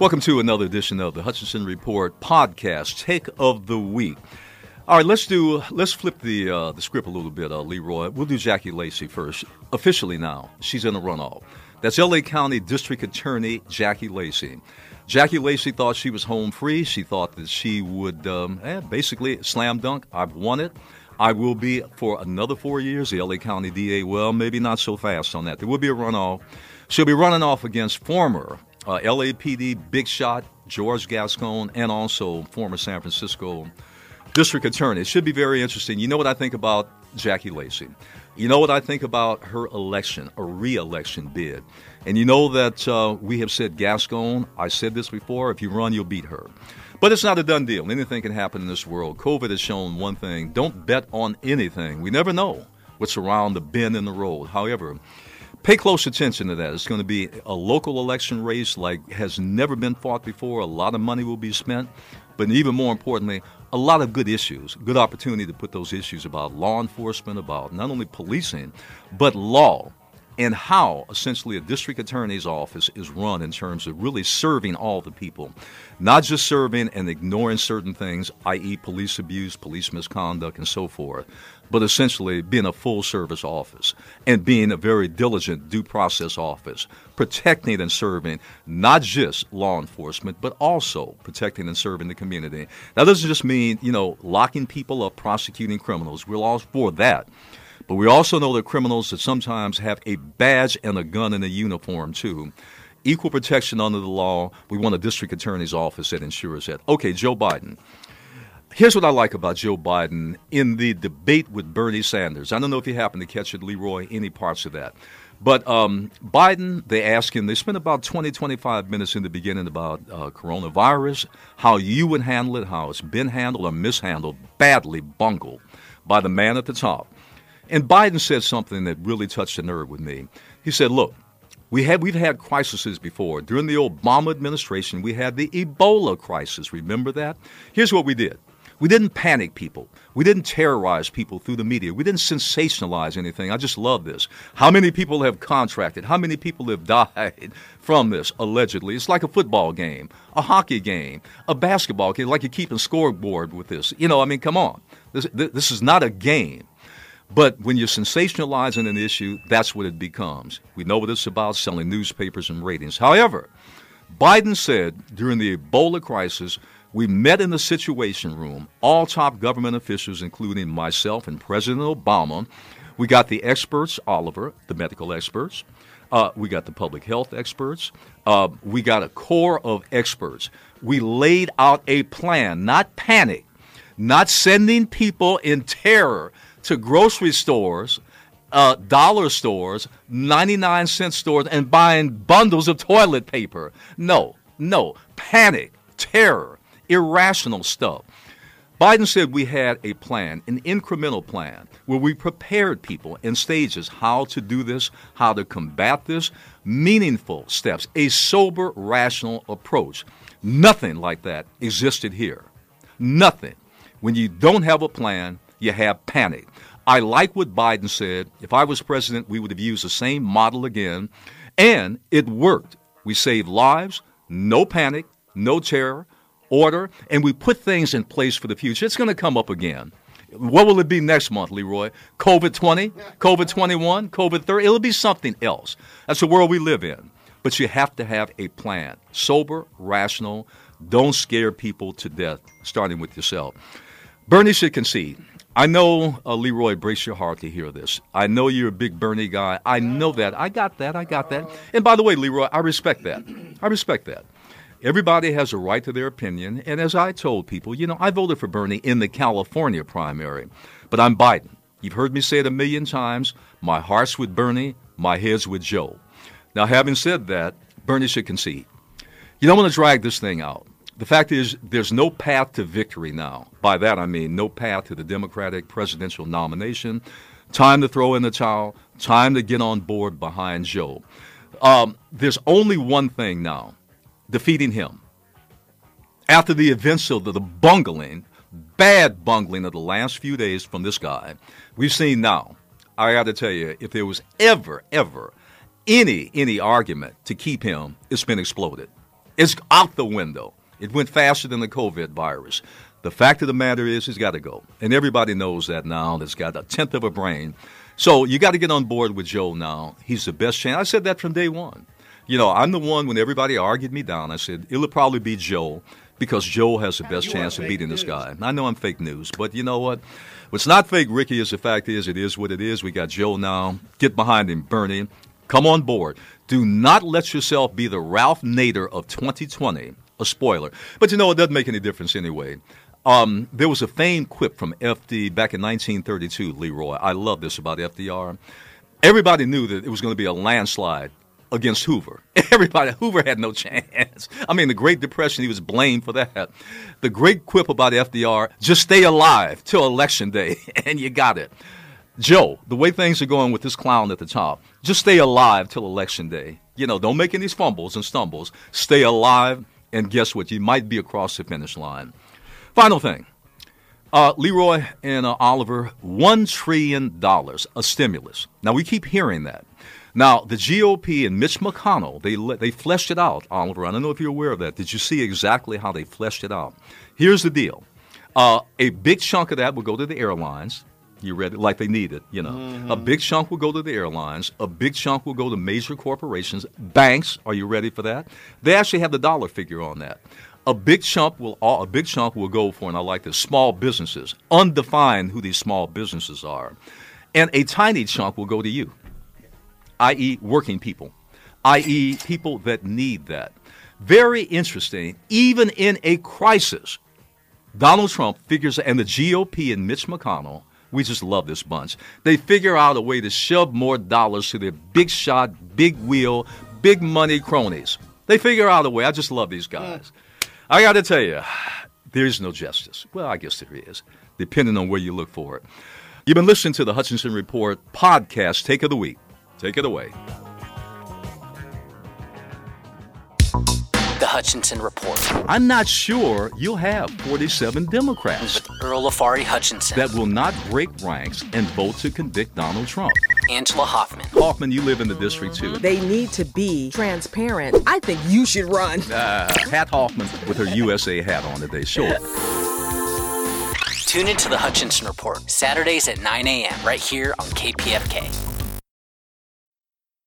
Welcome to another edition of the Hutchinson Report podcast, take of the week. All right, let's flip the script a little bit, Leroy. We'll do Jackie Lacey first. Officially now, she's in a runoff. That's L.A. County District Attorney Jackie Lacey. Jackie Lacey thought she was home free. She thought that she would basically slam dunk. I've won it. I will be for another 4 years. The L.A. County DA, well, maybe not so fast on that. There will be a runoff. She'll be running off against former LAPD big shot George Gascon and also former San Francisco District Attorney. It should be very interesting. You know what I think about Jackie Lacey? You know what I think about her election or re-election bid? And you know that we have said Gascon, I said this before, if you run, you'll beat her. But it's not a done deal. Anything can happen in this world. COVID has shown one thing. Don't bet on anything. We never know what's around the bend in the road. However, pay close attention to that. It's going to be a local election race like has never been fought before. A lot of money will be spent. But even more importantly, a lot of good issues, good opportunity to put those issues about law enforcement, about not only policing, but law and how essentially a district attorney's office is run in terms of really serving all the people, not just serving and ignoring certain things, i.e. police abuse, police misconduct, and so forth, but essentially being a full-service office and being a very diligent due process office, protecting and serving not just law enforcement, but also protecting and serving the community. Now, this doesn't just mean, you know, locking people up, prosecuting criminals. We're all for that. But we also know that criminals that sometimes have a badge and a gun and a uniform, too. Equal protection under the law. We want a district attorney's office that ensures that. Okay, Joe Biden. Here's what I like about Joe Biden in the debate with Bernie Sanders. I don't know if you happen to catch it, Leroy, any parts of that. But Biden, they asked him, they spent about 20, 25 minutes in the beginning about coronavirus, how you would handle it, how it's been handled or mishandled, badly bungled by the man at the top. And Biden said something that really touched a nerve with me. He said, look, we've had crises before. During the Obama administration, we had the Ebola crisis. Remember that? Here's what we did. We didn't panic people. We didn't terrorize people through the media. We didn't sensationalize anything. I just love this. How many people have contracted? How many people have died from this, allegedly? It's like a football game, a hockey game, a basketball game, like you're keeping scoreboard with this. You know, I mean, come on. This is not a game. But when you're sensationalizing an issue, that's what it becomes. We know what it's about, selling newspapers and ratings. However, Biden said during the Ebola crisis, we met in the Situation Room, all top government officials, including myself and President Obama. We got the experts, Oliver, the medical experts. We got the public health experts. We got a core of experts. We laid out a plan, not panic, not sending people in terror to grocery stores, dollar stores, 99-cent stores, and buying bundles of toilet paper. No, panic, terror. Irrational stuff. Biden said we had a plan, an incremental plan, where we prepared people in stages how to do this, how to combat this, meaningful steps, a sober, rational approach. Nothing like that existed here. Nothing. When you don't have a plan, you have panic. I like what Biden said. If I was president, we would have used the same model again, and it worked. We saved lives, no panic, no terror, order, and we put things in place for the future. It's going to come up again. What will it be next month, Leroy? COVID-20, COVID-21, COVID-30? It'll be something else. That's the world we live in. But you have to have a plan. Sober, rational, don't scare people to death, starting with yourself. Bernie should concede. I know, Leroy, it breaks your heart to hear this. I know you're a big Bernie guy. I know that. I got that. And by the way, Leroy, I respect that. Everybody has a right to their opinion, and as I told people, you know, I voted for Bernie in the California primary, but I'm Biden. You've heard me say it a million times. My heart's with Bernie, my head's with Joe. Now, having said that, Bernie should concede. You don't want to drag this thing out. The fact is, there's no path to victory now. By that, I mean no path to the Democratic presidential nomination. Time to throw in the towel. Time to get on board behind Joe. There's only one thing now. Defeating him. After the events of the bad bungling of the last few days from this guy, we've seen now, I got to tell you, if there was ever any argument to keep him, it's been exploded. It's out the window. It went faster than the COVID virus. The fact of the matter is it's got to go. And everybody knows that now that's got a tenth of a brain. So you got to get on board with Joe now. He's the best chance. I said that from day one. You know, I'm the one when everybody argued me down, I said, it'll probably be Joe because Joe has the best chance of beating this guy. I know I'm fake news, but you know what? What's not fake, Ricky, is the fact is it is what it is. We got Joe now. Get behind him, Bernie. Come on board. Do not let yourself be the Ralph Nader of 2020. A spoiler. But, you know, it doesn't make any difference anyway. There was a famed quip from F.D. back in 1932, Leroy. I love this about F.D.R. Everybody knew that it was going to be a landslide against Hoover. Everybody, Hoover had no chance. I mean, the Great Depression, he was blamed for that. The great quip about F.D.R., just stay alive till Election Day, and you got it. Joe, the way things are going with this clown at the top, just stay alive till Election Day. You know, don't make any fumbles and stumbles. Stay alive, and guess what? You might be across the finish line. Final thing. Leroy and Oliver, $1 trillion, a stimulus. Now, we keep hearing that. Now, the GOP and Mitch McConnell, they fleshed it out, Oliver. I don't know if you're aware of that. Did you see exactly how they fleshed it out? Here's the deal. A big chunk of that will go to the airlines. You read it like they need it, you know. Mm-hmm. A big chunk will go to the airlines. A big chunk will go to major corporations. Banks, are you ready for that? They actually have the dollar figure on that. A big chunk will go for, and I like this, small businesses. Undefined who these small businesses are. And a tiny chunk will go to you, i.e. working people, i.e. people that need that. Very interesting. Even in a crisis, Donald Trump figures, and the GOP and Mitch McConnell, we just love this bunch. They figure out a way to shove more dollars to their big shot, big wheel, big money cronies. They figure out a way. I just love these guys. I got to tell you, there is no justice. Well, I guess there is, depending on where you look for it. You've been listening to the Hutchinson Report podcast, Take of the Week. Take it away. The Hutchinson Report. I'm not sure you'll have 47 Democrats. With Earl Lafari Hutchinson. That will not break ranks and vote to convict Donald Trump. Angela Hoffman. Hoffman, you live in the district, too. They need to be transparent. I think you should run. Pat Hoffman with her USA hat on today. Sure. Tune into the Hutchinson Report, Saturdays at 9 a.m. right here on KPFK.